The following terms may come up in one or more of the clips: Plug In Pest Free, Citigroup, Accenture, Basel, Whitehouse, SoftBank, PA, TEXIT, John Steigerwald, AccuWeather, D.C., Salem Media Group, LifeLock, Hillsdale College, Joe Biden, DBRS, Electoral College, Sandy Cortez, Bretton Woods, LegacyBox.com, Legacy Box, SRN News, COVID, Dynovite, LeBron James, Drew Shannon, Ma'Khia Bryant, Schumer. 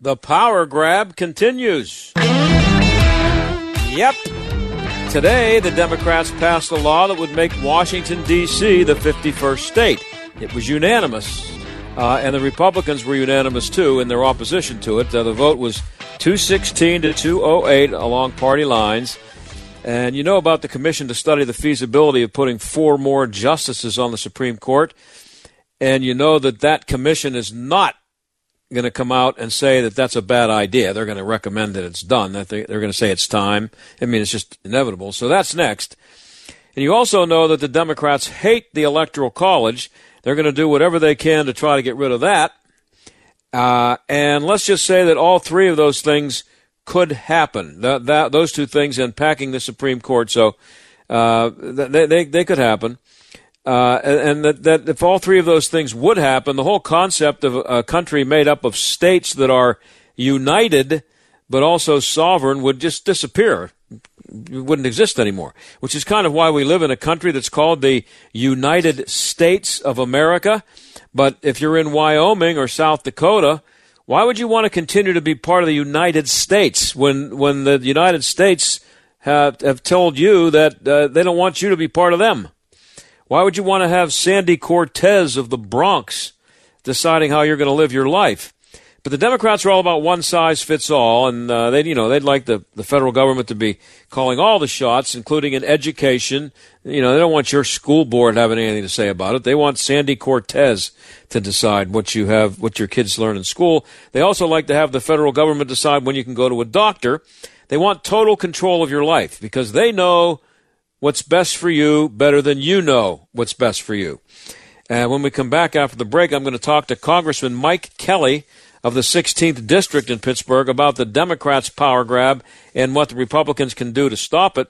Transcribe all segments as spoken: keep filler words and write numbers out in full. The power grab continues. Yep. Today, the Democrats passed a law that would make Washington, D C the fifty-first state. It was unanimous, uh, and the Republicans were unanimous, too, in their opposition to it. Uh, the vote was two sixteen to two oh eight along party lines. And you know about the commission to study the feasibility of putting four more justices on the Supreme Court. And you know that that commission is not going to come out and say that that's a bad idea. They're going to recommend that it's done. They're going to say it's time. I mean, it's just inevitable. So that's next. And you also know that the Democrats hate the Electoral College. They're going to do whatever they can to try to get rid of that. Uh, and let's just say that all three of those things could happen. That, that, those two things and packing the Supreme Court, so uh, they, they they could happen. Uh, and that, that if all three of those things would happen, the whole concept of a country made up of states that are united but also sovereign would just disappear. It wouldn't exist anymore, which is kind of why we live in a country that's called the United States of America. But if you're in Wyoming or South Dakota, why would you want to continue to be part of the United States when when the United States have, have told you that uh, they don't want you to be part of them? Why would you want to have Sandy Cortez of the Bronx deciding how you're going to live your life? But the Democrats are all about one size fits all, and uh, they you know they'd like the, the federal government to be calling all the shots, including in education. You know, they don't want your school board having anything to say about it. They want Sandy Cortez to decide what you have, what your kids learn in school. They also like to have the federal government decide when you can go to a doctor. They want total control of your life because they know what's best for you better than you know what's best for you. And when we come back after the break, I'm going to talk to Congressman Mike Kelly of the sixteenth District in Pittsburgh about the Democrats' power grab and what the Republicans can do to stop it.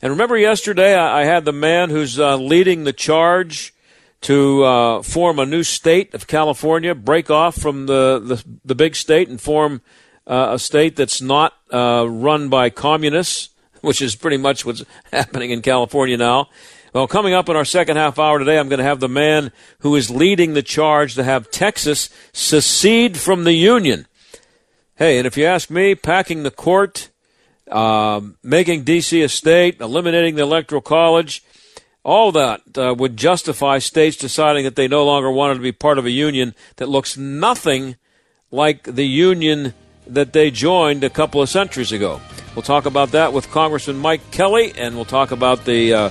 And remember yesterday I had the man who's uh, leading the charge to uh, form a new state of California, break off from the, the, the big state and form uh, a state that's not uh, run by communists, which is pretty much what's happening in California now. Well, coming up in our second half hour today, I'm going to have the man who is leading the charge to have Texas secede from the Union. Hey, and if you ask me, packing the court, Uh, making D C a state, eliminating the Electoral College, all that uh, would justify states deciding that they no longer wanted to be part of a union that looks nothing like the union that they joined a couple of centuries ago. We'll talk about that with Congressman Mike Kelly, and we'll talk about the uh,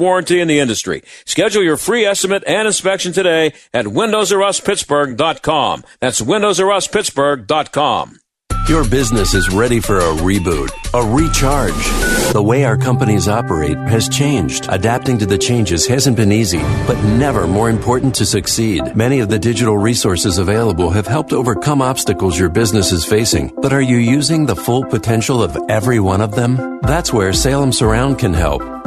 warranty in the industry. Schedule your free estimate and inspection today at Windows Rus Pittsburgh dot com. That's Windows Rus Pittsburgh dot com. Your business is ready for a reboot, a recharge. The way our companies operate has changed. Adapting to the changes hasn't been easy, but never more important to succeed. Many of the digital resources available have helped overcome obstacles your business is facing. But are you using the full potential of every one of them? That's where Salem Surround can help.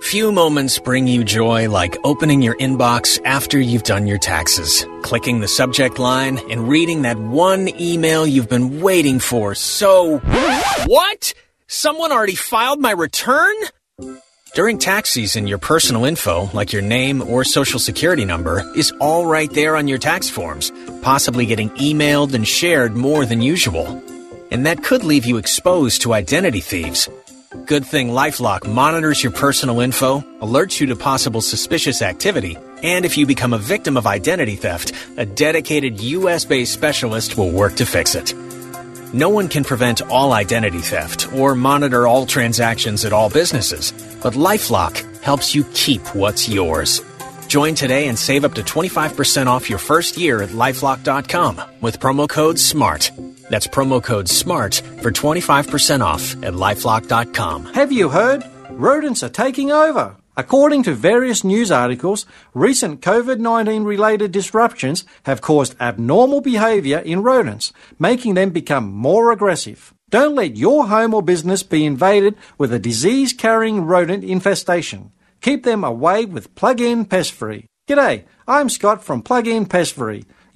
Few moments bring you joy like opening your inbox after you've done your taxes, clicking the subject line, and reading that one email you've been waiting for. So, what? Someone already filed my return? During tax season, your personal info, like your name or social security number, is all right there on your tax forms, possibly getting emailed and shared more than usual. And that could leave you exposed to identity thieves. Good thing LifeLock monitors your personal info, alerts you to possible suspicious activity, and if you become a victim of identity theft, a dedicated U S based specialist will work to fix it. No one can prevent all identity theft or monitor all transactions at all businesses, but LifeLock helps you keep what's yours. Join today and save up to twenty-five percent off your first year at LifeLock dot com with promo code SMART. That's promo code SMART for twenty-five percent off at LifeLock dot com. Have you heard? Rodents are taking over. According to various news articles, recent COVID nineteen related disruptions have caused abnormal behavior in rodents, making them become more aggressive. Don't let your home or business be invaded with a disease-carrying rodent infestation. Keep them away with Plug In Pest Free. G'day, I'm Scott from Plug In Pest Free.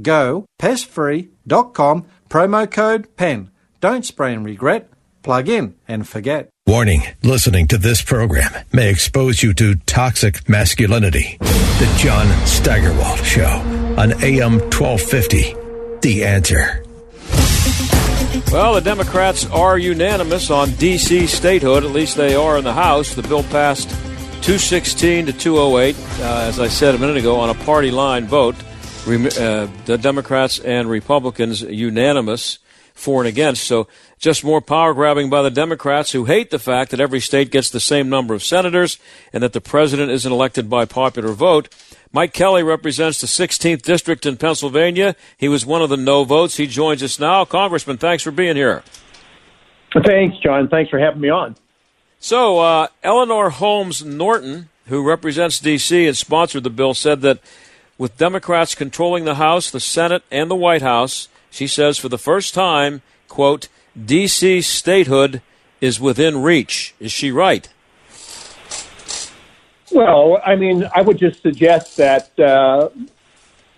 go pest free dot com, promo code PEN. Don't spray and regret. Plug in and forget. Warning, listening to this program may expose you to toxic masculinity. The John Steigerwald Show on A M twelve fifty, The Answer. Well, the Democrats are unanimous on D C statehood. At least they are in the House. The bill passed two sixteen to two oh eight, uh, as I said a minute ago, on a party line vote. Uh, the Democrats and Republicans unanimous for and against. So just more power grabbing by the Democrats, who hate the fact that every state gets the same number of senators and that the president isn't elected by popular vote. Mike Kelly represents the sixteenth district in Pennsylvania. He was one of the no votes. He joins us now. Congressman, thanks for being here. Thanks, John. Thanks for having me on. So uh, Eleanor Holmes Norton, who represents D C and sponsored the bill, said that with Democrats controlling the House, the Senate, and the White House, she says for the first time, quote, D C statehood is within reach. Is she right? Well, I mean, I would just suggest that uh,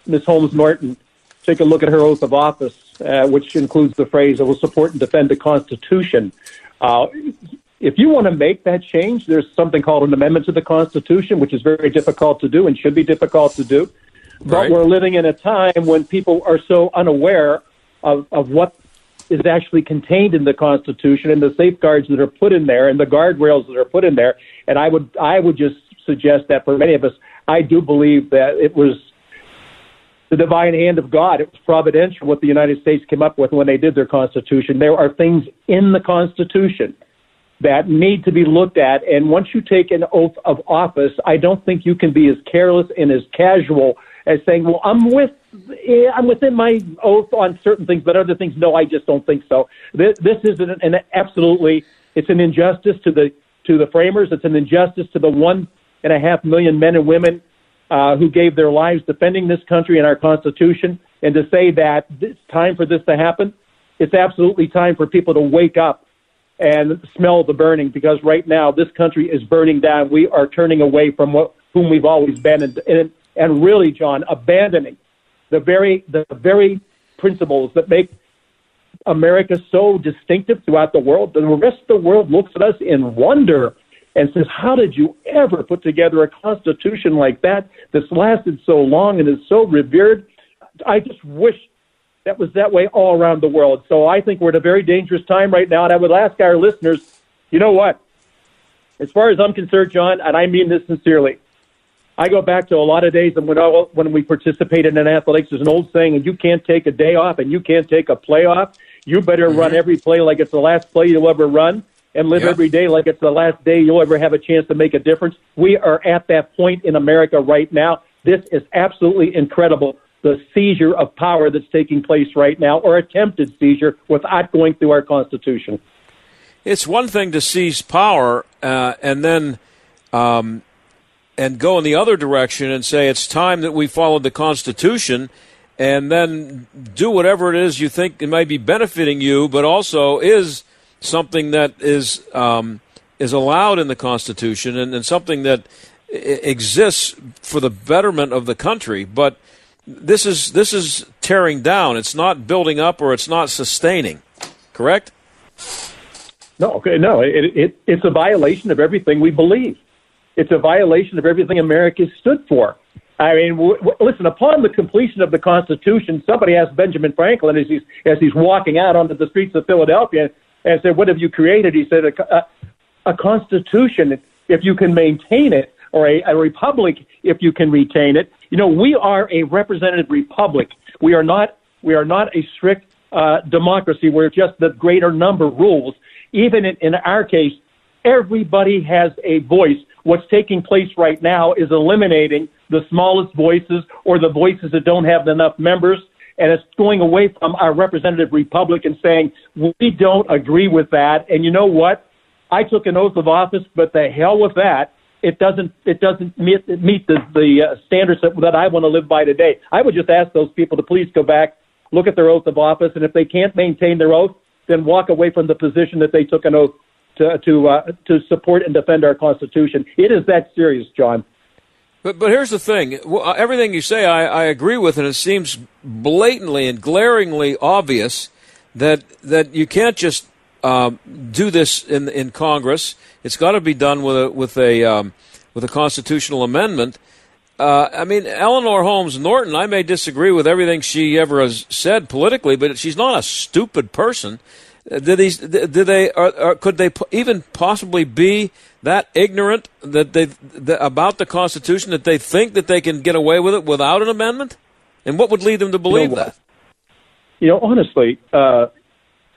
Miz Holmes Norton take a look at her oath of office, uh, which includes the phrase, I will support and defend the Constitution. Uh, if you want to make that change, there's something called an amendment to the Constitution, which is very difficult to do and should be difficult to do. But right. We're living in a time when people are so unaware of, of what is actually contained in the Constitution and the safeguards that are put in there and the guardrails that are put in there. And I would I would just suggest that for many of us, I do believe that it was the divine hand of God. It was providential what the United States came up with when they did their Constitution. There are things in the Constitution that need to be looked at. And once you take an oath of office, I don't think you can be as careless and as casual as saying, well, I'm with, I'm within my oath on certain things, but other things, no, I just don't think so. This, this is an, an absolutely, it's an injustice to the to the framers. It's an injustice to the one and a half million men and women uh, who gave their lives defending this country and our Constitution. And to say that it's time for this to happen, it's absolutely time for people to wake up and smell the burning, because right now this country is burning down. We are turning away from what, whom we've always been, and, and And really, John, abandoning the very the very principles that make America so distinctive throughout the world. The rest of the world looks at us in wonder and says, how did you ever put together a constitution like that that's lasted so long and is so revered? I just wish that was that way all around the world. So I think we're at a very dangerous time right now, and I would ask our listeners, you know what? As far as I'm concerned, John, and I mean this sincerely, I go back to a lot of days, and when, I, when we participated in athletics, there's an old saying, and you can't take a day off, and you can't take a play off. You better mm-hmm. run every play like it's the last play you'll ever run, and live yeah. every day like it's the last day you'll ever have a chance to make a difference. We are at that point in America right now. This is absolutely incredible, the seizure of power that's taking place right now, or attempted seizure, without going through our Constitution. It's one thing to seize power uh, and then um, and go in the other direction and say it's time that we follow the Constitution, and then do whatever it is you think it might be benefiting you, but also is something that is um, is allowed in the Constitution, and, and something that I- exists for the betterment of the country. But this is this is tearing down. It's not building up, or it's not sustaining. Correct? No, okay, no. It, it, it's a violation of everything we believe. It's a violation of everything America stood for. I mean, w- w- listen, upon the completion of the Constitution, somebody asked Benjamin Franklin as he's, as he's walking out onto the streets of Philadelphia and said, what have you created? He said, a, a, a Constitution, if you can maintain it, or a, a republic, if you can retain it. You know, we are a representative republic. We are not, we are not a strict uh, democracy where just the greater number rules. Even in, in our case, everybody has a voice. What's taking place right now is eliminating the smallest voices, or the voices that don't have enough members, and it's going away from our representative republic and saying, we don't agree with that, and you know what? I took an oath of office, but the hell with that. It doesn't it doesn't meet, meet the, the uh, standards that, that I want to live by today. I would just ask those people to please go back, look at their oath of office, and if they can't maintain their oath, then walk away from the position that they took an oath to to, uh, to support and defend our Constitution. It is that serious, John. But but here's the thing. Everything you say, I, I agree with, and it seems blatantly and glaringly obvious that that you can't just uh, do this in in Congress. It's got to be done with a with a um, with a constitutional amendment. Uh, I mean, Eleanor Holmes Norton, I may disagree with everything she ever has said politically, but she's not a stupid person. Did these? Did they? Or, or could they even possibly be that ignorant that they that, about the Constitution that they think that they can get away with it without an amendment? And what would lead them to believe you know, that? You know, honestly, uh,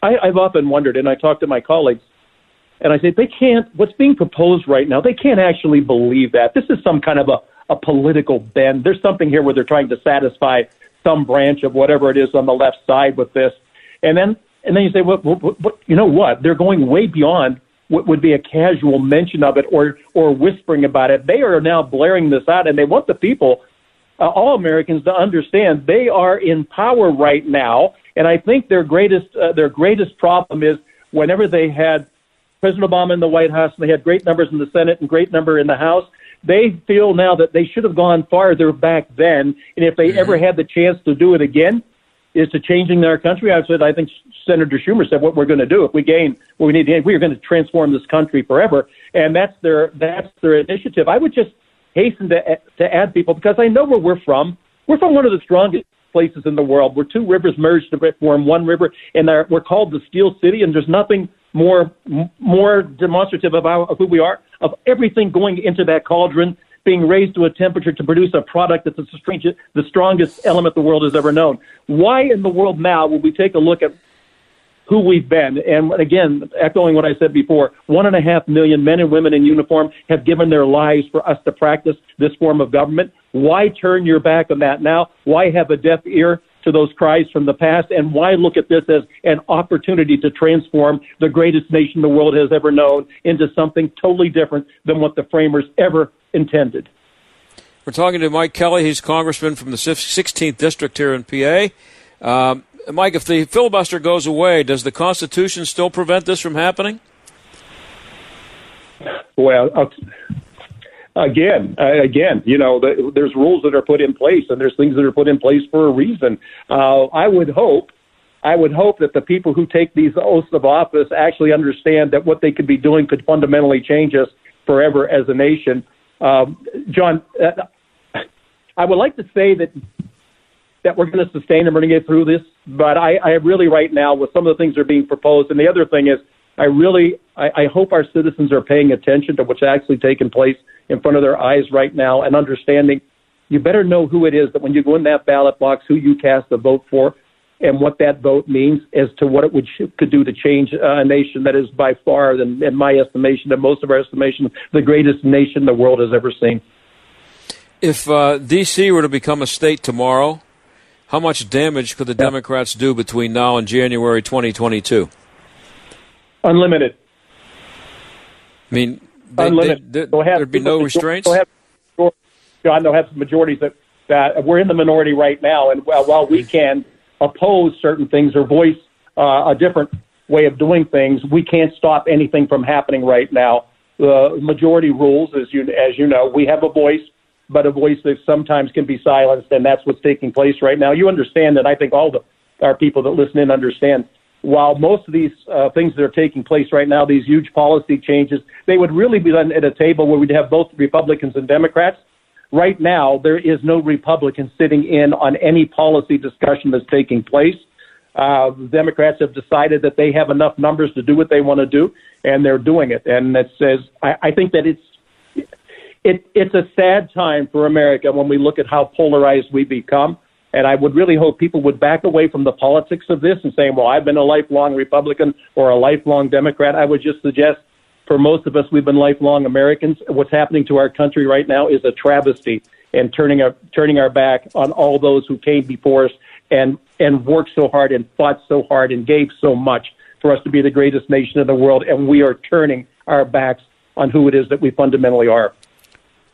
I, I've often wondered, and I talk to my colleagues, and I say they can't. What's being proposed right now, they can't actually believe that. This is some kind of a a political bend. There's something here where they're trying to satisfy some branch of whatever it is on the left side with this. And then and then you say, well, well, well you know what? They're going way beyond what would be a casual mention of it or or whispering about it. They are now blaring this out, and they want the people, uh, all Americans, to understand they are in power right now. And I think their greatest uh, their greatest problem is whenever they had President Obama in the White House and they had great numbers in the Senate and great number in the House, they feel now that they should have gone farther back then, and if they mm-hmm. ever had the chance to do it again, is to changing our country. I said, I think Senator Schumer said, what we're going to do if we gain what we need to gain, we are going to transform this country forever, and that's their that's their initiative. I would just hasten to to add people, because I know where we're from. We're from one of the strongest places in the world, where two rivers merged to form one river, and we're called the Steel City, and there's nothing more more demonstrative of, our, of who we are, of everything going into that cauldron being raised to a temperature to produce a product that's the strongest element the world has ever known. Why in the world now will we take a look at who we've been? And again, echoing what I said before, one and a half million men and women in uniform have given their lives for us to practice this form of government. Why turn your back on that now? Why have a deaf ear to those cries from the past, and why look at this as an opportunity to transform the greatest nation the world has ever known into something totally different than what the framers ever intended? We're talking to Mike Kelly. He's congressman from the sixteenth District here in P A. Um, Mike, if the filibuster goes away, does the Constitution still prevent this from happening? Well, I'll, Again, again, you know, there's rules that are put in place, and there's things that are put in place for a reason. Uh, I would hope, I would hope that the people who take these oaths of office actually understand that what they could be doing could fundamentally change us forever as a nation. Um, John, uh, I would like to say that that we're going to sustain and we're going to get through this, but I, I really right now with some of the things that are being proposed, and the other thing is, I really, I, I hope our citizens are paying attention to what's actually taking place in front of their eyes right now and understanding you better know who it is that when you go in that ballot box, who you cast a vote for and what that vote means as to what it would could do to change a nation that is by far, in my estimation, in most of our estimation, the greatest nation the world has ever seen. If uh, D C were to become a state tomorrow, how much damage could the yeah. Democrats do between now and January twenty twenty-two? Unlimited. I mean, they, unlimited. They, they, they'll have, there'd be no restraints? They'll have, John, they'll have some majorities that, that we're in the minority right now, and while we can oppose certain things or voice uh, a different way of doing things, we can't stop anything from happening right now. The majority rules, as you, as you know, we have a voice, but a voice that sometimes can be silenced, and that's what's taking place right now. You understand that. I think all the our people that listen in understand. While most of these uh, things that are taking place right now, these huge policy changes, they would really be done at a table where we'd have both Republicans and Democrats. Right now, there is no Republican sitting in on any policy discussion that's taking place. Uh, the Democrats have decided that they have enough numbers to do what they want to do, and they're doing it. And that says, I, I think that it's it, it's a sad time for America when we look at how polarized we become. And I would really hope people would back away from the politics of this and saying, well, I've been a lifelong Republican or a lifelong Democrat. I would just suggest for most of us, we've been lifelong Americans. What's happening to our country right now is a travesty and turning our, turning our back on all those who came before us and, and worked so hard and fought so hard and gave so much for us to be the greatest nation in the world. And we are turning our backs on who it is that we fundamentally are.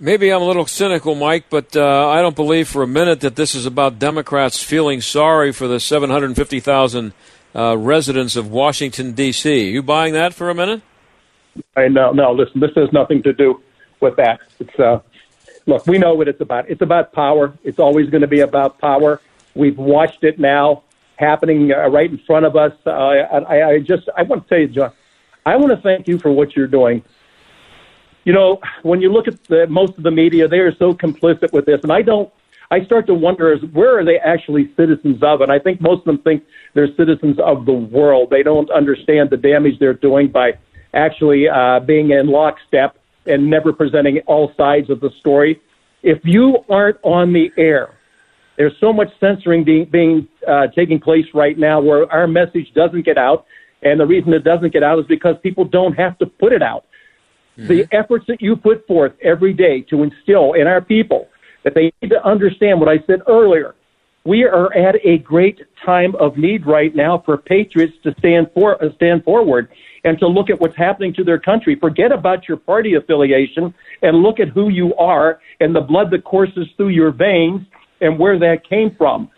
Maybe I'm a little cynical, Mike, but uh, I don't believe for a minute that this is about Democrats feeling sorry for the seven hundred fifty thousand uh, residents of Washington, D C You buying that for a minute? I know. No, listen, this has nothing to do with that. It's uh, look, we know what it's about. It's about power. It's always going to be about power. We've watched it now happening uh, right in front of us. Uh, I, I just I want to tell you, John, I want to thank you for what you're doing. You know, when you look at the, most of the media, they are so complicit with this. And I don't, I start to wonder, is where are they actually citizens of? And I think most of them think they're citizens of the world. They don't understand the damage they're doing by actually uh, being in lockstep and never presenting all sides of the story. If you aren't on the air, there's so much censoring be, being uh, taking place right now where our message doesn't get out. And the reason it doesn't get out is because people don't have to put it out. The efforts that you put forth every day to instill in our people that they need to understand what I said earlier. We are at a great time of need right now for patriots to stand for uh, stand forward and to look at what's happening to their country. Forget about your party affiliation and look at who you are and the blood that courses through your veins and where that came from.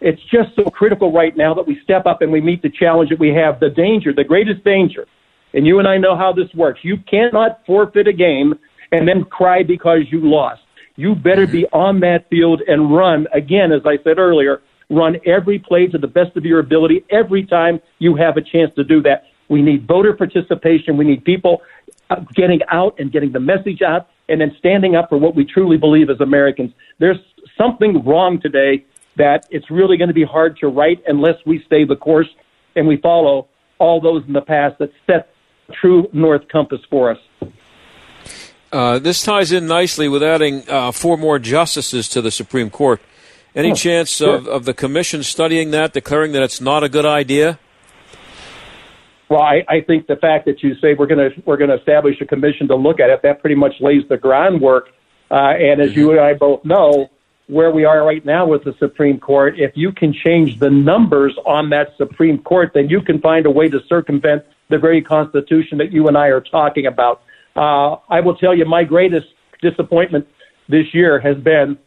It's just so critical right now that we step up and we meet the challenge that we have, the danger, the greatest danger. And you and I know how this works. You cannot forfeit a game and then cry because you lost. You better be on that field and run, again, as I said earlier, run every play to the best of your ability every time you have a chance to do that. We need voter participation. We need people getting out and getting the message out and then standing up for what we truly believe as Americans. There's something wrong today that it's really going to be hard to right unless we stay the course and we follow all those in the past that set true north compass for us. Uh, this ties in nicely with adding uh, four more justices to the Supreme Court. Any oh, chance sure. of, of the commission studying that, declaring that it's not a good idea? Well, I, I think the fact that you say we're going to we're going to establish a commission to look at it, that pretty much lays the groundwork. Uh, and as you and I both know, where we are right now with the Supreme Court, if you can change the numbers on that Supreme Court, then you can find a way to circumvent the very Constitution that you and I are talking about. Uh, I will tell you my greatest disappointment this year has been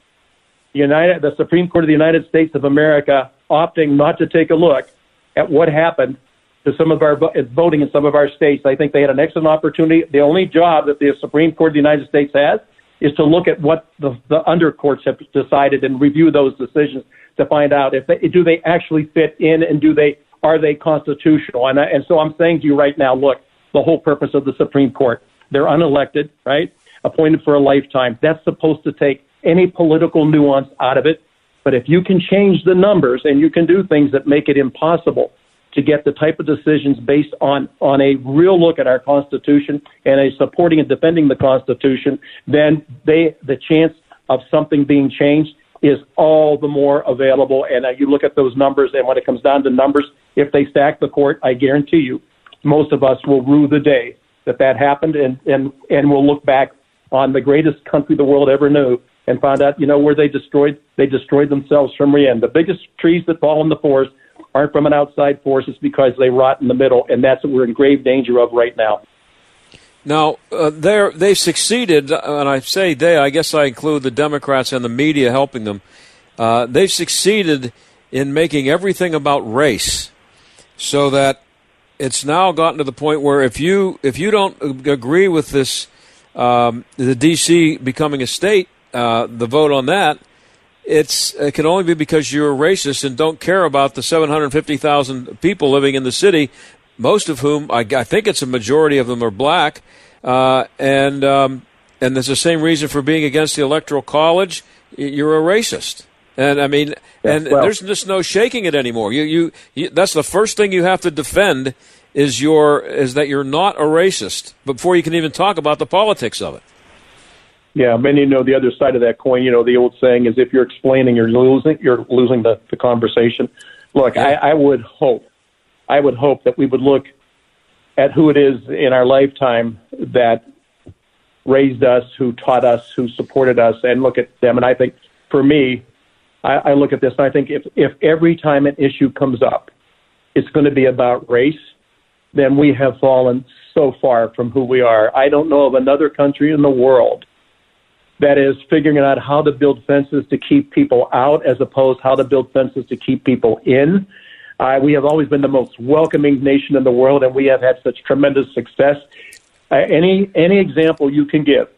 the, United, the Supreme Court of the United States of America opting not to take a look at what happened to some of our voting in some of our states. I think they had an excellent opportunity. The only job that the Supreme Court of the United States has is to look at what the, the undercourts have decided and review those decisions to find out if they, do they actually fit in, and do they are they constitutional? And I, and so I'm saying to you right now, look, the whole purpose of the Supreme Court, they're unelected, right? Appointed for a lifetime. That's supposed to take any political nuance out of it. But if you can change the numbers and you can do things that make it impossible to get the type of decisions based on, on a real look at our Constitution and a supporting and defending the Constitution, then they the chance of something being changed is all the more available. And uh, you look at those numbers, and when it comes down to numbers, if they stack the court, I guarantee you, most of us will rue the day that that happened, and, and, and we'll look back on the greatest country the world ever knew and find out, you know, where they destroyed, they destroyed themselves from within. The biggest trees that fall in the forest aren't from an outside force, it's because they rot in the middle, and that's what we're in grave danger of right now. Now, uh, they're, they've succeeded, and I say they, I guess I include the Democrats and the media helping them. Uh, they've succeeded in making everything about race so that it's now gotten to the point where if you if you don't agree with this, um, the D C becoming a state, uh, the vote on that, it's it can only be because you're a racist and don't care about the seven hundred fifty thousand people living in the city, most of whom, I, I think it's a majority of them, are black, uh, and um, and there's the same reason for being against the Electoral College. You're a racist, and I mean, and yes, well, there's just no shaking it anymore. You, you, you, that's the first thing you have to defend is your is that you're not a racist before you can even talk about the politics of it. Yeah, many know the other side of that coin. You know, the old saying is, if you're explaining, you're losing, you're losing the, the conversation. Look, I, I would hope. I would hope that we would look at who it is in our lifetime that raised us, who taught us, who supported us, and look at them. And I think, for me, I, I look at this, and I think if, if every time an issue comes up, it's going to be about race, then we have fallen so far from who we are. I don't know of another country in the world that is figuring out how to build fences to keep people out as opposed to how to build fences to keep people in. Uh, we have always been the most welcoming nation in the world, and we have had such tremendous success. Uh, any any example you can give,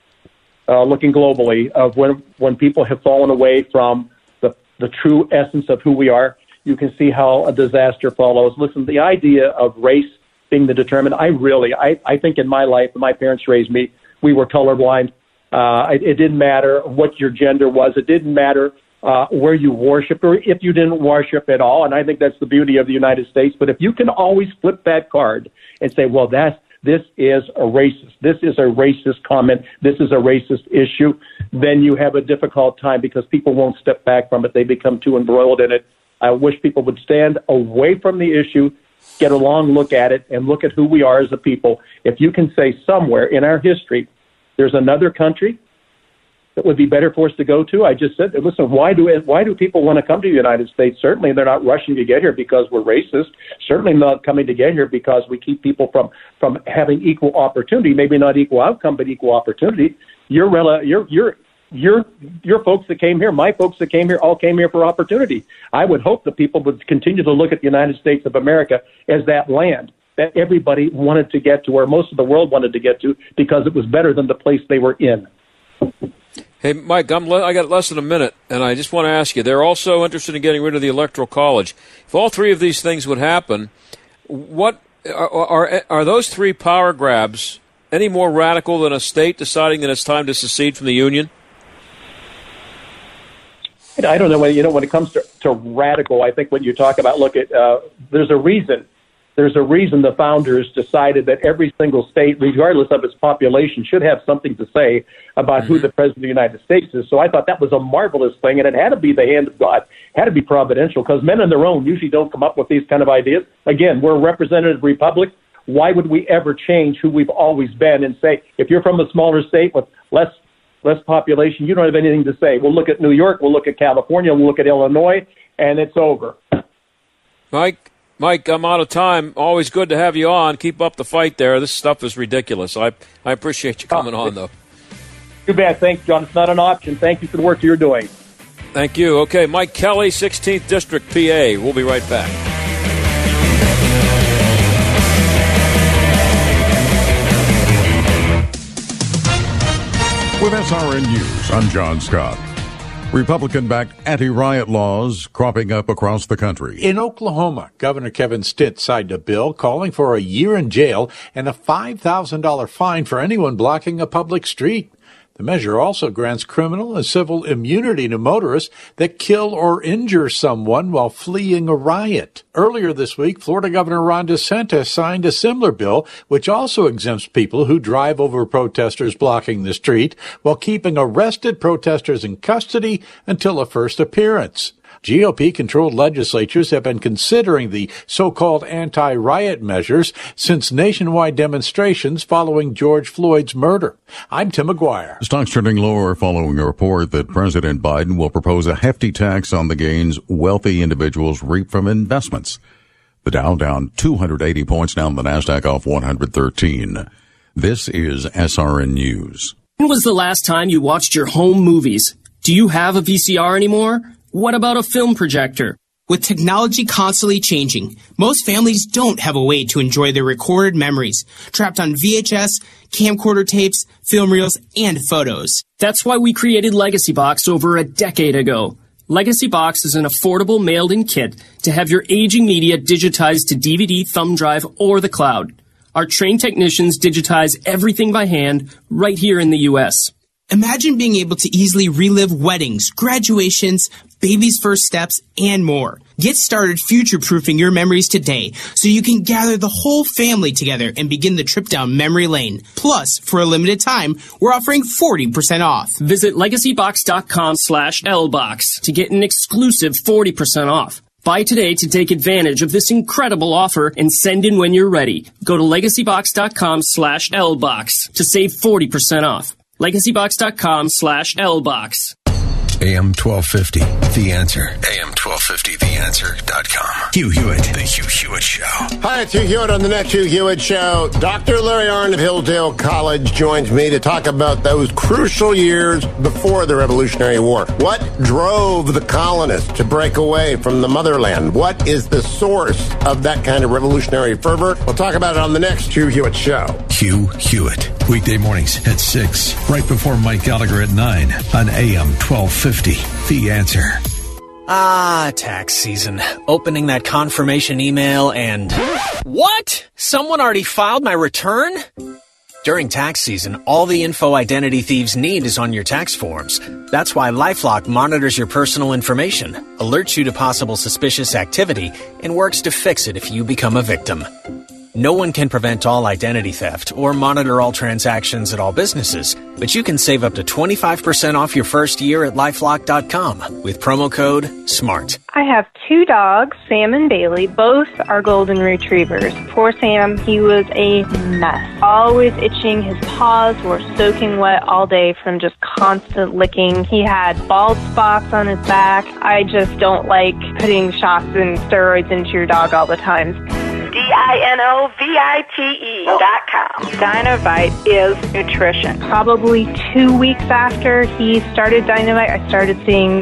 uh, looking globally, of when when people have fallen away from the, the true essence of who we are, you can see how a disaster follows. Listen, the idea of race being the determinant, I really, I, I think in my life, my parents raised me, we were colorblind. Uh, it, it didn't matter what your gender was. It didn't matter Uh, where you worship, or if you didn't worship at all. And I think that's the beauty of the United States. But if you can always flip that card and say, well, that's, this is a racist, this is a racist comment, this is a racist issue, then you have a difficult time because people won't step back from it. They become too embroiled in it. I wish people would stand away from the issue, get a long look at it, and look at who we are as a people. If you can say somewhere in our history, there's another country that would be better for us to go to. I just said, listen, why do why do people want to come to the United States? Certainly they're not rushing to get here because we're racist. Certainly not coming to get here because we keep people from, from having equal opportunity, maybe not equal outcome, but equal opportunity. Your, your, your, your, your folks that came here, my folks that came here, all came here for opportunity. I would hope that people would continue to look at the United States of America as that land that everybody wanted to get to, or most of the world wanted to get to, because it was better than the place they were in. Hey, Mike, I'm le- I got less than a minute, and I just want to ask you, they're also interested in getting rid of the Electoral College. If all three of these things would happen, what are, are, are those three power grabs any more radical than a state deciding that it's time to secede from the Union? I don't know. You know, when it comes to, to radical, I think when you talk about, look, at uh, there's a reason. There's a reason the founders decided that every single state, regardless of its population, should have something to say about who the president of the United States is. So I thought that was a marvelous thing, and it had to be the hand of God, it had to be providential, because men on their own usually don't come up with these kind of ideas. Again, we're a representative republic. Why would we ever change who we've always been and say, if you're from a smaller state with less less population, you don't have anything to say. We'll look at New York, we'll look at California, we'll look at Illinois, and it's over. Mike? Mike, I'm out of time. Always good to have you on. Keep up the fight there. This stuff is ridiculous. I I appreciate you coming oh, on, though. Too bad. Thanks, John. It's not an option. Thank you for the work you're doing. Thank you. Okay, Mike Kelly, sixteenth District, P A. We'll be right back. With S R N News, I'm John Scott. Republican-backed anti-riot laws cropping up across the country. In Oklahoma, Governor Kevin Stitt signed a bill calling for a year in jail and a five thousand dollars fine for anyone blocking a public street. The measure also grants criminal and civil immunity to motorists that kill or injure someone while fleeing a riot. Earlier this week, Florida Governor Ron DeSantis signed a similar bill, which also exempts people who drive over protesters blocking the street while keeping arrested protesters in custody until a first appearance. G O P-controlled legislatures have been considering the so-called anti-riot measures since nationwide demonstrations following George Floyd's murder. I'm Tim McGuire. Stocks turning lower following a report that President Biden will propose a hefty tax on the gains wealthy individuals reap from investments. The Dow down two hundred eighty points, down the Nasdaq off one hundred thirteen. This is S R N News. When was the last time you watched your home movies? Do you have a V C R anymore? What about a film projector? With technology constantly changing, most families don't have a way to enjoy their recorded memories, trapped on V H S, camcorder tapes, film reels, and photos. That's why we created Legacy Box over a decade ago. Legacy Box is an affordable mailed-in kit to have your aging media digitized to D V D, thumb drive, or the cloud. Our trained technicians digitize everything by hand right here in the U S Imagine being able to easily relive weddings, graduations, baby's first steps, and more. Get started future-proofing your memories today so you can gather the whole family together and begin the trip down memory lane. Plus, for a limited time, we're offering forty percent off. Visit LegacyBox.com slash LBox to get an exclusive forty percent off. Buy today to take advantage of this incredible offer and send in when you're ready. Go to LegacyBox.com slash LBox to save forty percent off. LegacyBox.com slash LBox. A M twelve fifty, The Answer. A M twelve fifty, The Answer dot com. Hugh Hewitt. The Hugh Hewitt Show. Hi, it's Hugh Hewitt on the next Hugh Hewitt Show. Doctor Larry Arndt of Hillsdale College joins me to talk about those crucial years before the Revolutionary War. What drove the colonists to break away from the motherland? What is the source of that kind of revolutionary fervor? We'll talk about it on the next Hugh Hewitt Show. Hugh Hewitt. Weekday mornings at six, right before Mike Gallagher at nine on A M twelve fifty. The Answer. Ah, tax season. Opening that confirmation email and... What? Someone already filed my return? During tax season, all the info identity thieves need is on your tax forms. That's why LifeLock monitors your personal information, alerts you to possible suspicious activity, and works to fix it if you become a victim. No one can prevent all identity theft or monitor all transactions at all businesses, but you can save up to twenty-five percent off your first year at LifeLock dot com with promo code SMART. I have two dogs, Sam and Bailey. Both are golden retrievers. Poor Sam, he was a mess. Always itching. His paws were soaking wet all day from just constant licking. He had bald spots on his back. I just don't like putting shots and steroids into your dog all the time. D I N O V I T E dot com. Dynovite is nutrition. Probably two weeks after he started Dynovite, I started seeing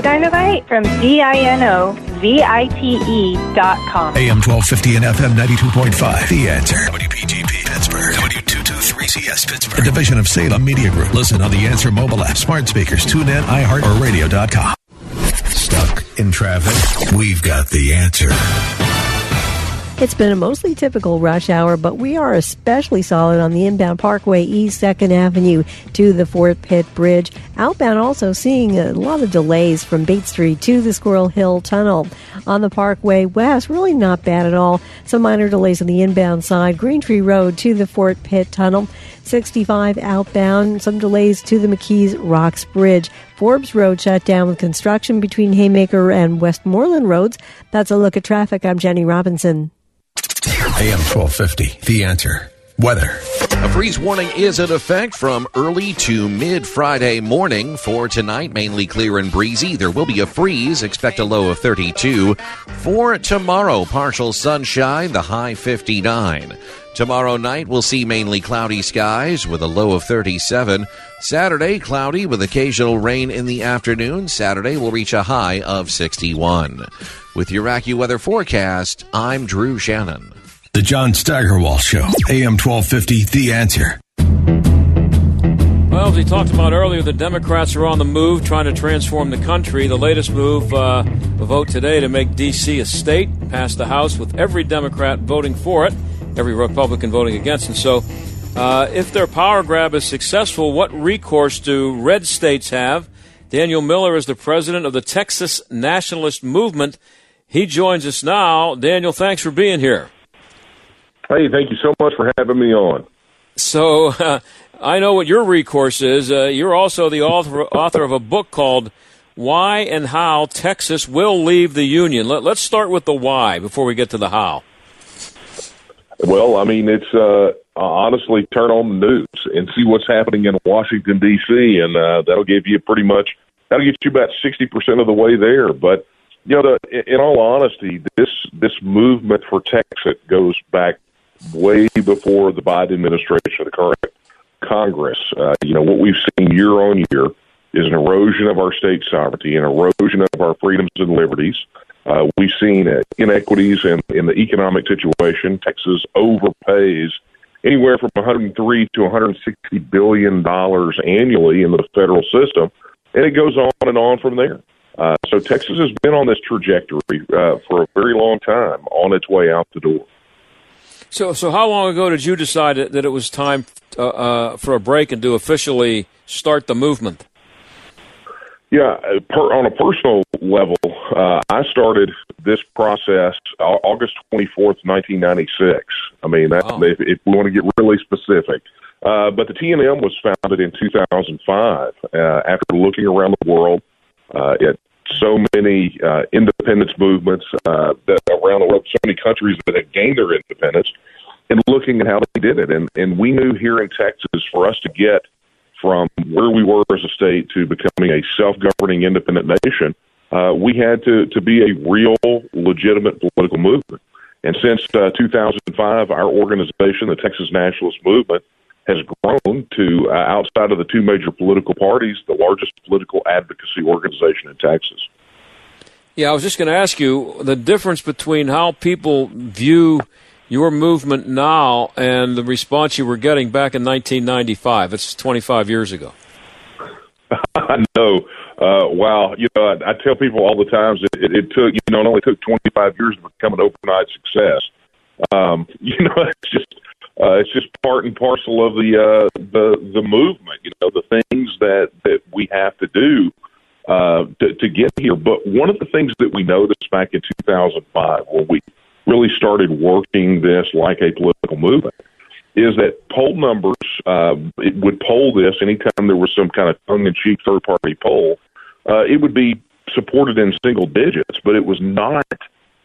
Dynovite from D I N O V I T E dot com. A M twelve fifty and F M ninety-two point five. The Answer. W P G P Pittsburgh. W two two three C S Pittsburgh. A division of Salem Media Group. Listen on the Answer mobile app, smart speakers, tune in, iHeart, or radio dot com. Stuck in traffic? We've got the answer. It's been a mostly typical rush hour, but we are especially solid on the inbound Parkway East, second Avenue to the Fort Pitt Bridge. Outbound also seeing a lot of delays from Bates Street to the Squirrel Hill Tunnel. On the Parkway West, really not bad at all. Some minor delays on the inbound side. Greentree Road to the Fort Pitt Tunnel. sixty-five outbound, some delays to the McKees Rocks Bridge. Forbes Road shut down with construction between Haymaker and Westmoreland Roads. That's a look at traffic. I'm Jenny Robinson. A M twelve fifty, The Answer. Weather. A freeze warning is in effect from early to mid-Friday morning. For tonight, mainly clear and breezy. There will be a freeze. Expect a low of thirty-two. For tomorrow, partial sunshine, the high fifty-nine. Tomorrow night, we'll see mainly cloudy skies with a low of thirty-seven. Saturday, cloudy with occasional rain in the afternoon. Saturday will reach a high of sixty-one. With your AccuWeather forecast, I'm Drew Shannon. The John Steigerwald Show, A M twelve fifty, The Answer. Well, as we talked about earlier, the Democrats are on the move trying to transform the country. The latest move, uh, the vote today to make D C a state, passed the House with every Democrat voting for it, every Republican voting against it. So uh, if their power grab is successful, what recourse do red states have? Daniel Miller is the president of the Texas Nationalist Movement. He joins us now. Daniel, thanks for being here. Hey, thank you so much for having me on. So uh, I know what your recourse is. Uh, you're also the author, author of a book called Why and How Texas Will Leave the Union. Let, let's start with the why before we get to the how. Well, I mean, it's uh, honestly turn on the news and see what's happening in Washington, D C, and uh, that'll give you pretty much, that'll get you about sixty percent of the way there, but you know, the, in all honesty, this, this movement for TEXIT goes back way before the Biden administration, the current Congress. Uh, you know, what we've seen year on year is an erosion of our state sovereignty, an erosion of our freedoms and liberties. Uh, we've seen uh, inequities in, in the economic situation. Texas overpays anywhere from one hundred three to one hundred sixty billion dollars annually in the federal system, and it goes on and on from there. Uh, so Texas has been on this trajectory uh, for a very long time, on its way out the door. So so how long ago did you decide that it was time uh, uh, for a break and to officially start the movement? Yeah, per, on a personal level, uh, I started this process August twenty-fourth, nineteen ninety-six. I mean, that, oh. if, if we want to get really specific. Uh, but the T N M was founded in two thousand five uh, after looking around the world uh, at so many uh, independence movements uh, that around the world, so many countries that had gained their independence, and looking at how they did it. And, and we knew here in Texas, for us to get from where we were as a state to becoming a self-governing independent nation, uh, we had to, to be a real, legitimate political movement. And since uh, two thousand five, our organization, the Texas Nationalist Movement, has grown to, uh, outside of the two major political parties, the largest political advocacy organization in Texas. Yeah, I was just going to ask you the difference between how people view your movement now and the response you were getting back in nineteen ninety-five. It's twenty-five years ago. I know. Uh, wow. You know, I, I tell people all the time that it, it took, you know, it only took twenty-five years to become an overnight success. Um, you know, it's just, Uh, it's just part and parcel of the uh, the the movement, you know, the things that, that we have to do uh, to, to get here. But one of the things that we noticed back in two thousand five, when we really started working this like a political movement, is that poll numbers uh, it would poll this anytime there was some kind of tongue-in-cheek third-party poll. Uh, it would be supported in single digits, but it was not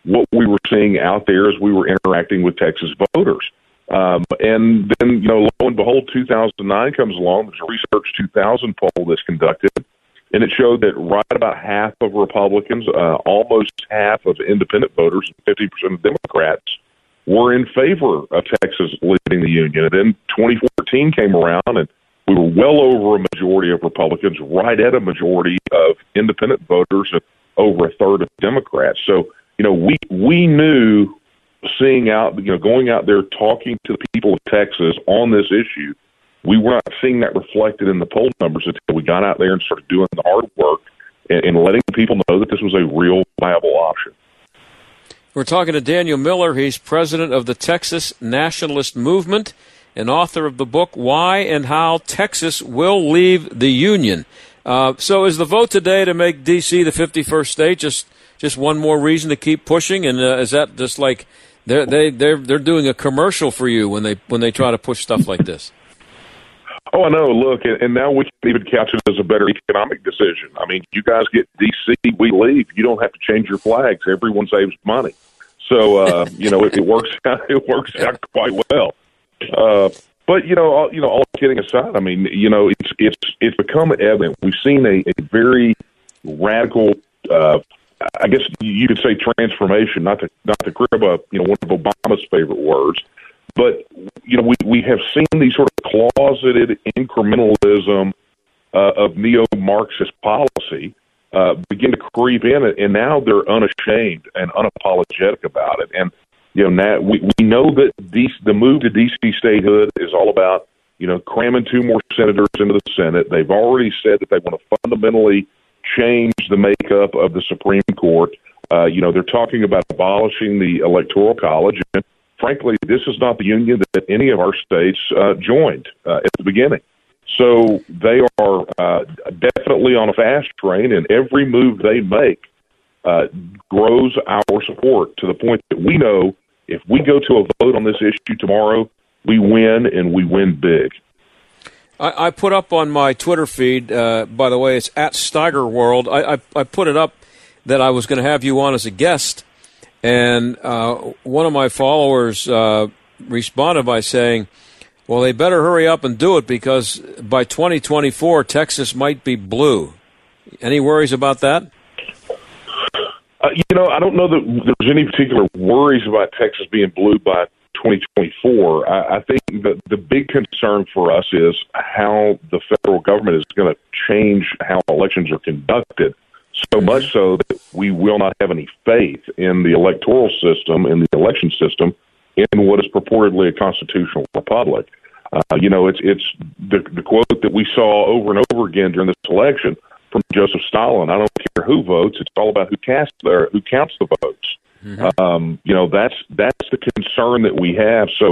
what we were seeing out there as we were interacting with Texas voters. Um, and then, you know, lo and behold, two thousand nine comes along. There's a Research two thousand poll that's conducted, and it showed that right about half of Republicans, uh, almost half of independent voters, and fifty percent of Democrats were in favor of Texas leaving the union. And then twenty fourteen came around, and we were well over a majority of Republicans, right at a majority of independent voters, and over a third of Democrats. So, you know, we, we knew... seeing out, you know, going out there talking to the people of Texas on this issue, we were not seeing that reflected in the poll numbers until we got out there and started doing the hard work and, and letting people know that this was a real viable option. We're talking to Daniel Miller. He's president of the Texas Nationalist Movement and author of the book Why and How Texas Will Leave the Union. Uh, so is the vote today to make D C the fifty-first state just just one more reason to keep pushing? And uh, is that just like... They're, they they're they're doing a commercial for you when they when they try to push stuff like this. Oh, I know. Look, and, and now we can even couch it as a better economic decision. I mean, you guys get D C, we leave. You don't have to change your flags. Everyone saves money. So uh, you know, it, it works out. It works out quite well. Uh, but you know, all, you know, all kidding aside, I mean, you know, it's it's it's become evident. We've seen a, a very radical, uh, I guess you could say, transformation. Not to not to crib up, you know, one of Obama's favorite words, but you know, we we have seen these sort of closeted incrementalism uh, of neo-Marxist policy uh, begin to creep in, and now they're unashamed and unapologetic about it. And you know, now we, we know that D C, the move to D C statehood is all about, you know, cramming two more senators into the Senate. They've already said that they want to fundamentally change the makeup of the Supreme Court. Uh, you know, they're talking about abolishing the Electoral College. And frankly, this is not the union that any of our states uh, joined uh, at the beginning. So they are uh, definitely on a fast train, and every move they make uh, grows our support to the point that we know if we go to a vote on this issue tomorrow, we win, and we win big. I, I put up on my Twitter feed, uh, by the way, it's at Steigerwald. I, I, I put it up that I was going to have you on as a guest, and uh, one of my followers uh, responded by saying, well, they better hurry up and do it because by twenty twenty-four, Texas might be blue. Any worries about that? Uh, you know, I don't know that there's any particular worries about Texas being blue by twenty twenty-four. I, I think the, the big concern for us is how the federal government is going to change how elections are conducted, so much so that we will not have any faith in the electoral system, in the election system, in what is purportedly a constitutional republic. Uh, you know, it's it's the, the quote that we saw over and over again during this election from Joseph Stalin: "I don't care who votes; it's all about who casts their who counts the votes." Mm-hmm. Um, you know, that's that's the concern that we have. So,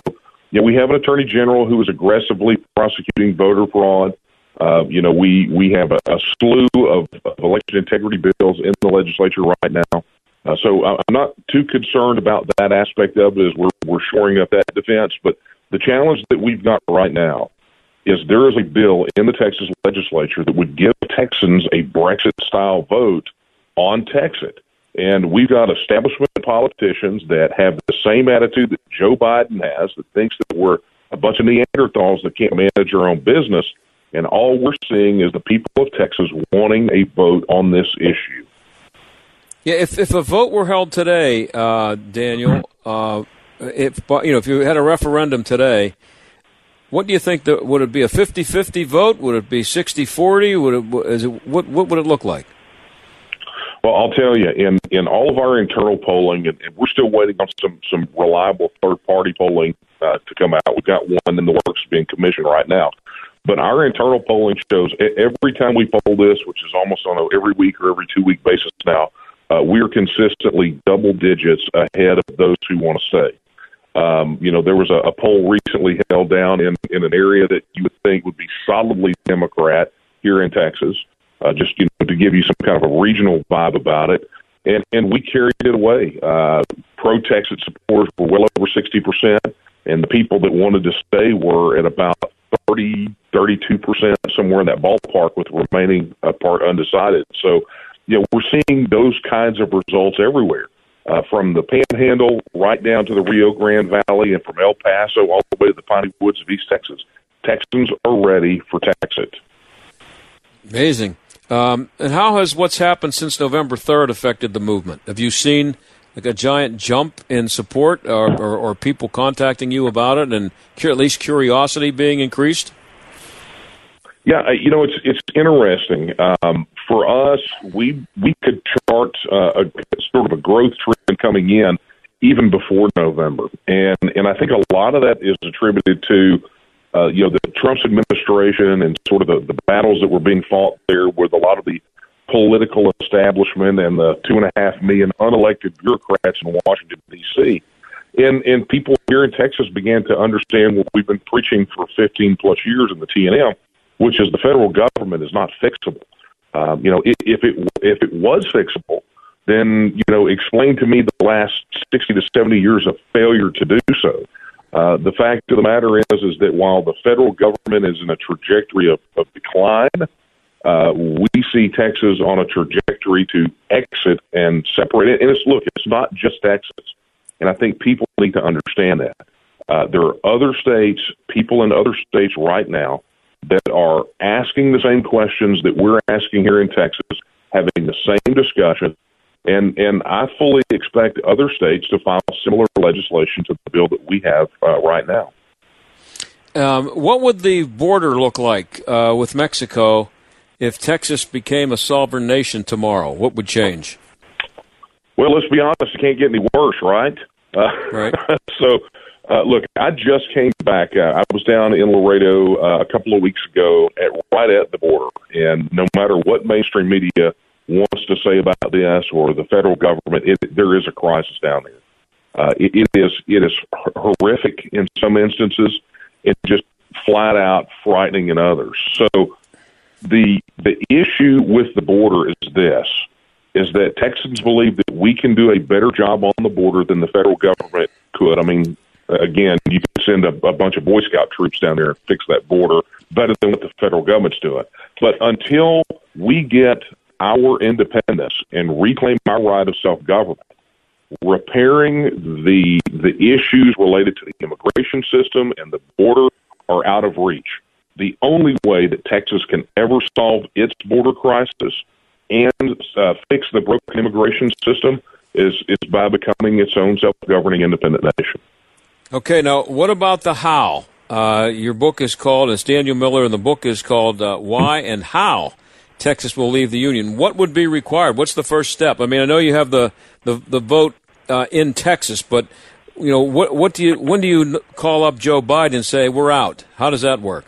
you know, we have an attorney general who is aggressively prosecuting voter fraud. Uh, you know, we we have a, a slew of, of election integrity bills in the legislature right now. Uh, so I'm not too concerned about that aspect of it as we're, we're shoring up that defense. But the challenge that we've got right now is there is a bill in the Texas legislature that would give Texans a Brexit-style vote on TEXIT. And we've got establishment politicians that have the same attitude that Joe Biden has, that thinks that we're a bunch of Neanderthals that can't manage our own business. And all we're seeing is the people of Texas wanting a vote on this issue. Yeah, if if a vote were held today, uh, Daniel, uh, if you know, if you had a referendum today, what do you think? The, would it be a fifty-fifty vote? Would it be sixty-forty? Would it, is it what what would it look like? Well, I'll tell you, in, in all of our internal polling, and we're still waiting on some, some reliable third-party polling uh, to come out. We've got one in the works being commissioned right now. But our internal polling shows every time we poll this, which is almost on every week or every two-week basis now, Uh, we are consistently double digits ahead of those who want to stay. Um, you know, there was a, a poll recently held down in, in an area that you would think would be solidly Democrat here in Texas, uh, just you know, to give you some kind of a regional vibe about it. And and we carried it away. Uh, pro-Texas supporters were well over sixty percent, and the people that wanted to stay were at about thirty, thirty-two percent, somewhere in that ballpark, with the remaining uh, part undecided. So, you know, we're seeing those kinds of results everywhere, uh, from the Panhandle right down to the Rio Grande Valley and from El Paso all the way to the Piney Woods of East Texas. Texans are ready for TEXIT. Amazing. Um, and how has what's happened since November third affected the movement? Have you seen like a giant jump in support, or, or, or people contacting you about it, and cu- at least curiosity being increased? Yeah, you know, it's it's interesting. Um, for us, we we could chart uh, a sort of a growth trend coming in even before November, and and I think a lot of that is attributed to uh, you know the Trump's administration and sort of the, the battles that were being fought there with a lot of the political establishment and the two and a half million unelected bureaucrats in Washington D C And and people here in Texas began to understand what we've been preaching for fifteen plus years in the T N M, which is the federal government is not fixable. Um, you know, if, if it if it was fixable, then, you know, explain to me the last sixty to seventy years of failure to do so. Uh, the fact of the matter is, is that while the federal government is in a trajectory of, of decline, uh, we see Texas on a trajectory to exit and separate it. And it's, look, it's not just Texas. And I think people need to understand that. Uh, there are other states, people in other states right now that are asking the same questions that we're asking here in Texas, having the same discussion. And and I fully expect other states to file similar legislation to the bill that we have uh, right now. Um, what would the border look like uh, with Mexico if Texas became a sovereign nation tomorrow? What would change? Well, let's be honest, it can't get any worse, right? Uh, right. so, uh, look, I just came back. Uh, I was down in Laredo uh, a couple of weeks ago at right at the border, and no matter what mainstream media wants to say about this or the federal government, it, there is a crisis down there. Uh, it, it is it is horrific in some instances, and just flat out frightening in others. So the the issue with the border is this: is that Texans believe that we can do a better job on the border than the federal government could. I mean, again, you can send a, a bunch of Boy Scout troops down there and fix that border better than what the federal government's doing. But until we get our independence and reclaim our right of self-government, repairing the the issues related to the immigration system and the border are out of reach. The only way that Texas can ever solve its border crisis and uh, fix the broken immigration system is, is by becoming its own self-governing independent nation. Okay, now what about the how? Uh, your book is called, it's Daniel Miller, and the book is called uh, Why and How Texas Will Leave the Union. What would be required? What's the first step? I mean, I know you have the the, the vote uh, in Texas, but you know, what what do you when do you call up Joe Biden and say we're out? How does that work?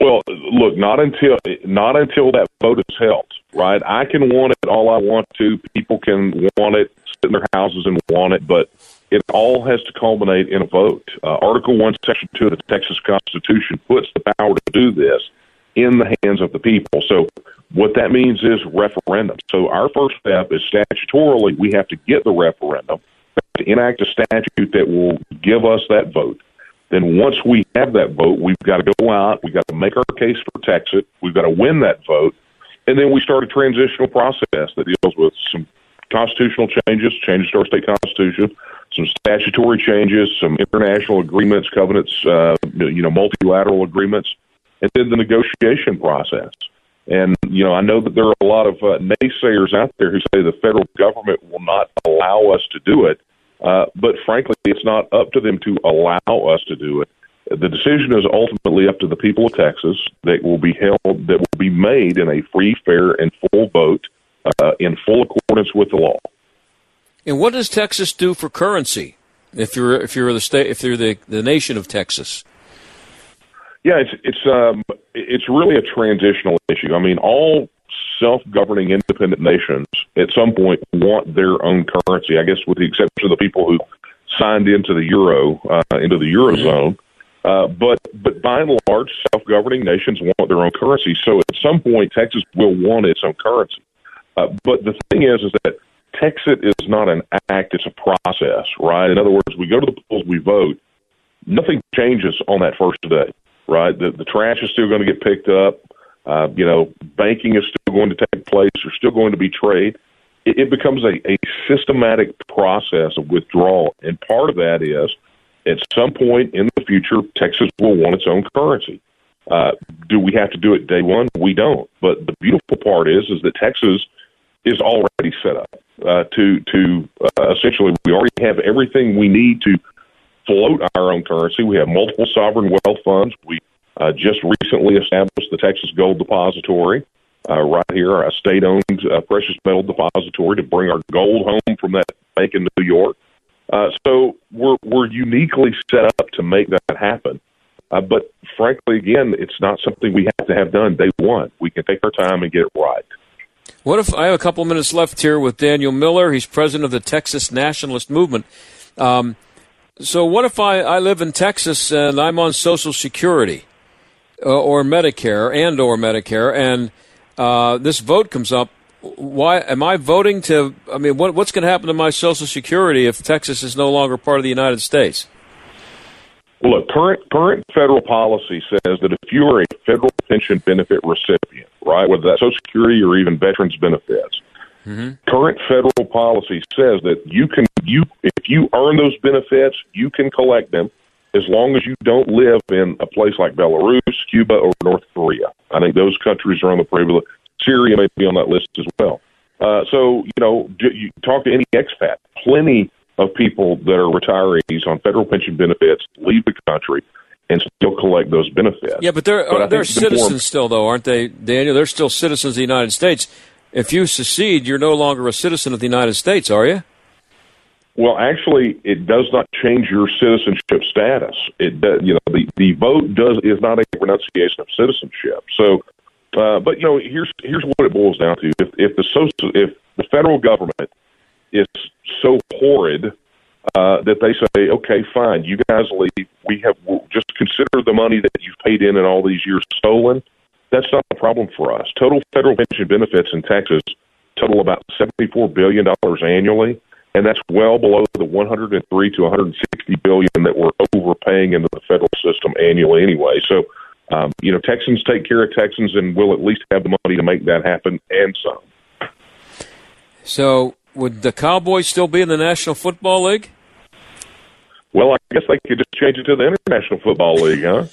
Well, look, not until not until that vote is held, right? I can want it all I want to. People can want it, sit in their houses and want it, but it all has to culminate in a vote. Uh, Article One, Section Two of the Texas Constitution puts the power to do this in the hands of the people. So what that means is referendum. So our first step is statutorily we have to get the referendum, to enact a statute that will give us that vote. Then once we have that vote, we've got to go out, we've got to make our case for TEXIT, we've got to win that vote, and then we start a transitional process that deals with some constitutional changes, changes to our state constitution, some statutory changes, some international agreements, covenants, uh, you know, multilateral agreements, and then the negotiation process. And, you know, I know that there are a lot of uh, naysayers out there who say the federal government will not allow us to do it, uh, but frankly, it's not up to them to allow us to do it. The decision is ultimately up to the people of Texas that will be held, that will be made in a free, fair, and full vote uh, in full accordance with the law. And what does Texas do for currency if you're if you're the state if you're the, the nation of Texas? Yeah, it's it's um, it's really a transitional issue. I mean, all self-governing independent nations at some point want their own currency. I guess with the exception of the people who signed into the euro, uh, into the eurozone. Uh, but but by and large, self-governing nations want their own currency. So at some point, Texas will want its own currency. Uh, but the thing is, is that TEXIT is not an act; it's a process, right? In other words, we go to the polls, we vote. Nothing changes on that first day. Right, the, the trash is still going to get picked up. Uh, you know, banking is still going to take place. There's still going to be trade. It, it becomes a, a systematic process of withdrawal, and part of that is, at some point in the future, Texas will want its own currency. Uh, do we have to do it day one? We don't. But the beautiful part is, is that Texas is already set up uh, to to uh, essentially we already have everything we need to float our own currency. We have multiple sovereign wealth funds. We uh, just recently established the Texas Gold Depository uh, right here, a state-owned uh, precious metal depository to bring our gold home from that bank in New York. Uh, so we're we're uniquely set up to make that happen. Uh, but frankly, again, it's not something we have to have done day one. We can take our time and get it right. What if I have a couple minutes left here with Daniel Miller? He's president of the Texas Nationalist Movement. Um, So what if I, I live in Texas and I'm on Social Security uh, or Medicare and or Medicare, and uh, this vote comes up? Why am I voting to? I mean, what, what's going to happen to my Social Security if Texas is no longer part of the United States? Look, current current federal policy says that if you are a federal pension benefit recipient, right, whether that's Social Security or even veterans benefits, Mm-hmm. Current federal policy says that you can, you if you earn those benefits, you can collect them as long as you don't live in a place like Belarus, Cuba, or North Korea. I think those countries are on the periphery. Syria may be on that list as well. Uh, so, you know, do, you talk to any expat. Plenty of people that are retirees on federal pension benefits leave the country and still collect those benefits. Yeah, but they're, but they're citizens form- still, though, aren't they, Daniel? They're still citizens of the United States. If you secede, you're no longer a citizen of the United States, are you? Well, actually, it does not change your citizenship status. It does, you know, the, the vote does is not a renunciation of citizenship. So, uh, but you know, here's here's what it boils down to: if, if the social, if the federal government is so horrid uh, that they say, okay, fine, you guys leave, we have we'll just consider the money that you've paid in and all these years stolen. That's not a problem for us. Total federal pension benefits in Texas total about seventy-four billion dollars annually. And that's well below the one hundred three to one hundred sixty billion that we're overpaying into the federal system annually anyway. So, um, you know, Texans take care of Texans and will at least have the money to make that happen and some. So would the Cowboys still be in the National Football League? Well, I guess they could just change it to the International Football League, huh?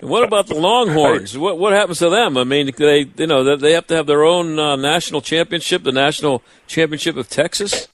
What about the Longhorns? What what happens to them? I mean, they you know they have to have their own uh, national championship, the National Championship of Texas.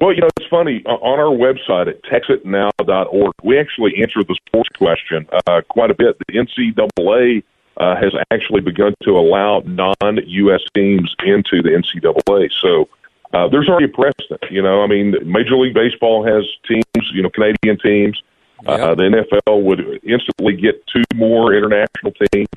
Well, you know, it's funny. On our website at Texit Now dot org, we actually answer the sports question uh, quite a bit. The N C double A uh, has actually begun to allow non U S teams into the N C double A, so. Uh, there's already a precedent, you know. I mean, Major League Baseball has teams, you know, Canadian teams. Yeah. Uh, the N F L would instantly get two more international teams.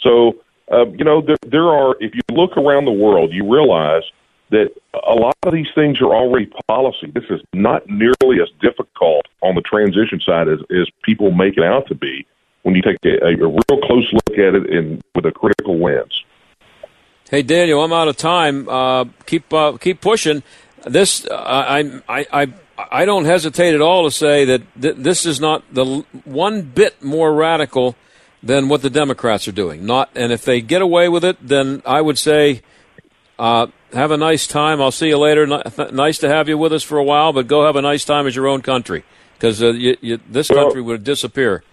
So, uh, you know, there, there are, if you look around the world, you realize that a lot of these things are already policy. This is not nearly as difficult on the transition side as, as people make it out to be when you take a, a real close look at it and with a critical lens. Hey, Daniel, I'm out of time. Uh, keep uh, keep pushing. This uh, I, I I I don't hesitate at all to say that th- this is not the l- one bit more radical than what the Democrats are doing. Not, and if they get away with it, then I would say uh, have a nice time. I'll see you later. N- th- nice to have you with us for a while, but go have a nice time as your own country, because uh, you, you, this country would disappear.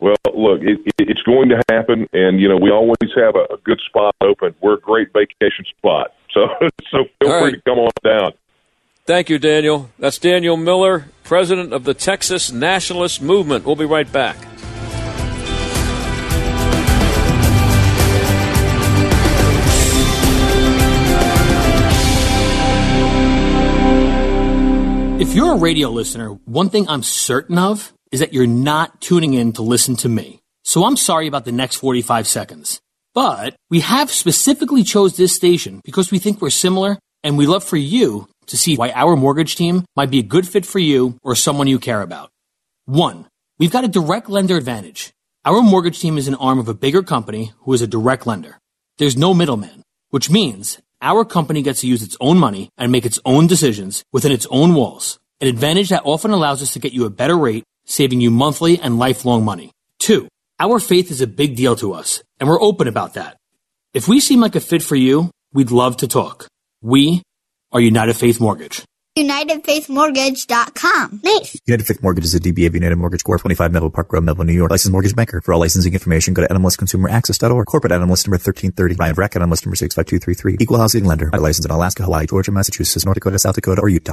Well, look, it, it, it's going to happen, and, you know, we always have a, a good spot open. We're a great vacation spot, so so feel All free right. to come on down. Thank you, Daniel. That's Daniel Miller, president of the Texas Nationalist Movement. We'll be right back. If you're a radio listener, one thing I'm certain of is that you're not tuning in to listen to me. So I'm sorry about the next forty-five seconds. But we have specifically chose this station because we think we're similar, and we'd love for you to see why our mortgage team might be a good fit for you or someone you care about. One, we've got a direct lender advantage. Our mortgage team is an arm of a bigger company who is a direct lender. There's no middleman, which means our company gets to use its own money and make its own decisions within its own walls, an advantage that often allows us to get you a better rate, saving you monthly and lifelong money. Two, our faith is a big deal to us, and we're open about that. If we seem like a fit for you, we'd love to talk. We are United Faith Mortgage. United Faith Mortgage dot com. Nice. United Faith Mortgage is a D B A of United Mortgage Corp, twenty-five Melville Park Road, Melville, New York. Licensed mortgage banker. For all licensing information, go to animalist consumer access dot org. Corporate animalist number thirteen thirty. Ryan Rack, animalist number six five two three three. Equal housing lender. Licensed in Alaska, Hawaii, Georgia, Massachusetts, North Dakota, South Dakota, or Utah.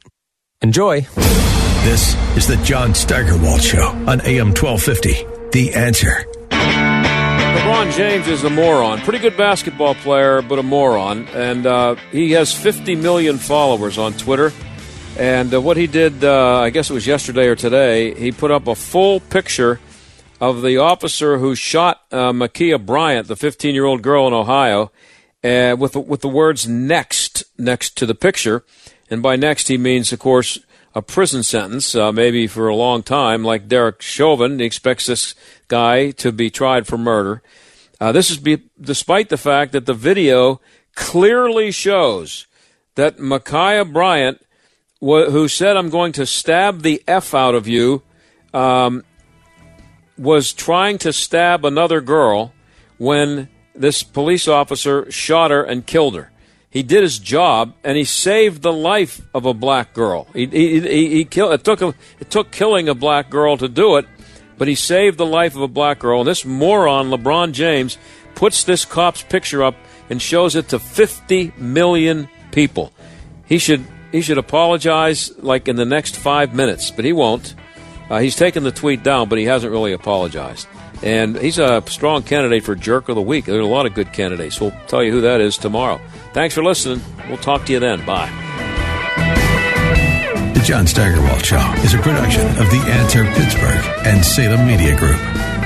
Enjoy. This is the John Steigerwald Show on A M twelve fifty, The Answer. LeBron James is a moron. Pretty good basketball player, but a moron. And uh, he has fifty million followers on Twitter. And uh, what he did, uh, I guess it was yesterday or today, he put up a full picture of the officer who shot uh, Ma'Khia Bryant, the fifteen-year-old girl in Ohio, uh, with, with the words next next to the picture. And by next, he means, of course, a prison sentence, uh, maybe for a long time, like Derek Chauvin. He expects this guy to be tried for murder. Uh, this is be- despite the fact that the video clearly shows that Ma'Khia Bryant, wh- who said, "I'm going to stab the F out of you," um, was trying to stab another girl when this police officer shot her and killed her. He did his job, and he saved the life of a black girl. He, he, he, he killed. It took a, it took killing a black girl to do it, but he saved the life of a black girl. And this moron, LeBron James, puts this cop's picture up and shows it to fifty million people. He should he should apologize like in the next five minutes, but he won't. Uh, he's taken the tweet down, but he hasn't really apologized. And he's a strong candidate for Jerk of the Week. There are a lot of good candidates. We'll tell you who that is tomorrow. Thanks for listening. We'll talk to you then. Bye. The John Steigerwald Show is a production of The Answer Pittsburgh and Salem Media Group.